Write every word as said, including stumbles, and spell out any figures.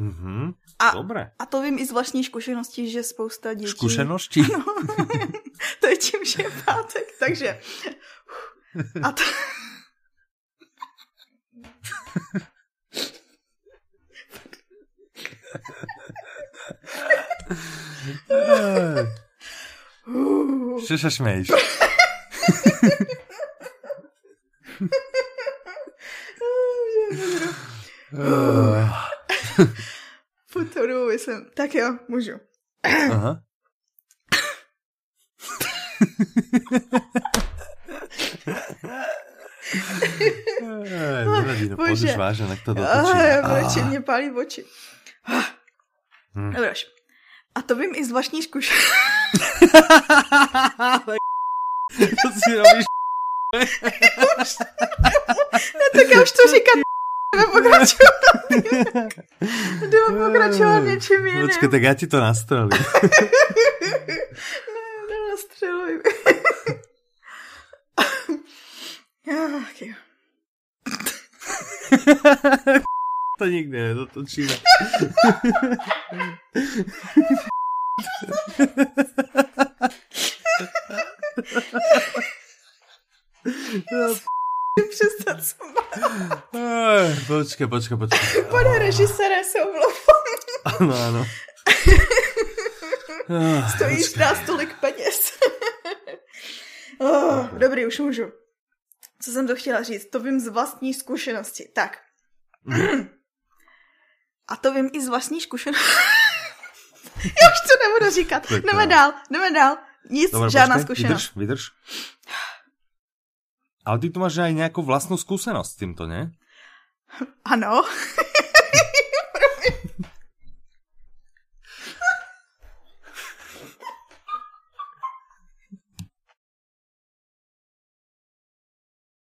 Mm-hmm. A, Dobre. A to vím i z vlastní zkušenosti, že spousta dětí... Zkušenosti? No, to je tím, že je pátek, takže... A to... Co se směješ? Potoruju jsem. Tak jo, můžu. Aha. Nevadí, no pozrieš vážne, ak to dotočí. Bože, mne pálí oči. Hmm. Dobrož. A to vím i z vlastní zkušenosti. To si robíš. Ne, tak ja už to říkám. Jdeme pokračovat. Jdeme pokračovat něčím jiným. Počkej, tak ja ti to nastrelím. Ne, nenastřeluj. Ach, jo. To nikdy nedotočíme. Přestat smát. Počkej, počkej, počkej. Pane režisére, se omlouvám. Ano, ano. Stojíš nás tolik peněz. Oh, dobrý, už můžu. Co jsem to chtěla říct, to vím z vlastní zkušenosti. Tak. Mm. A to vím i z vlastní zkušenosti. Já už to nebudu říkat. Tak, jdeme dál, jdeme dál. Nic, dobra, žádná počkej, zkušenost. Vydrž, vydrž. Ale ty tu máš aj nejakú vlastnú skúsenosť s týmto, ne? Ano.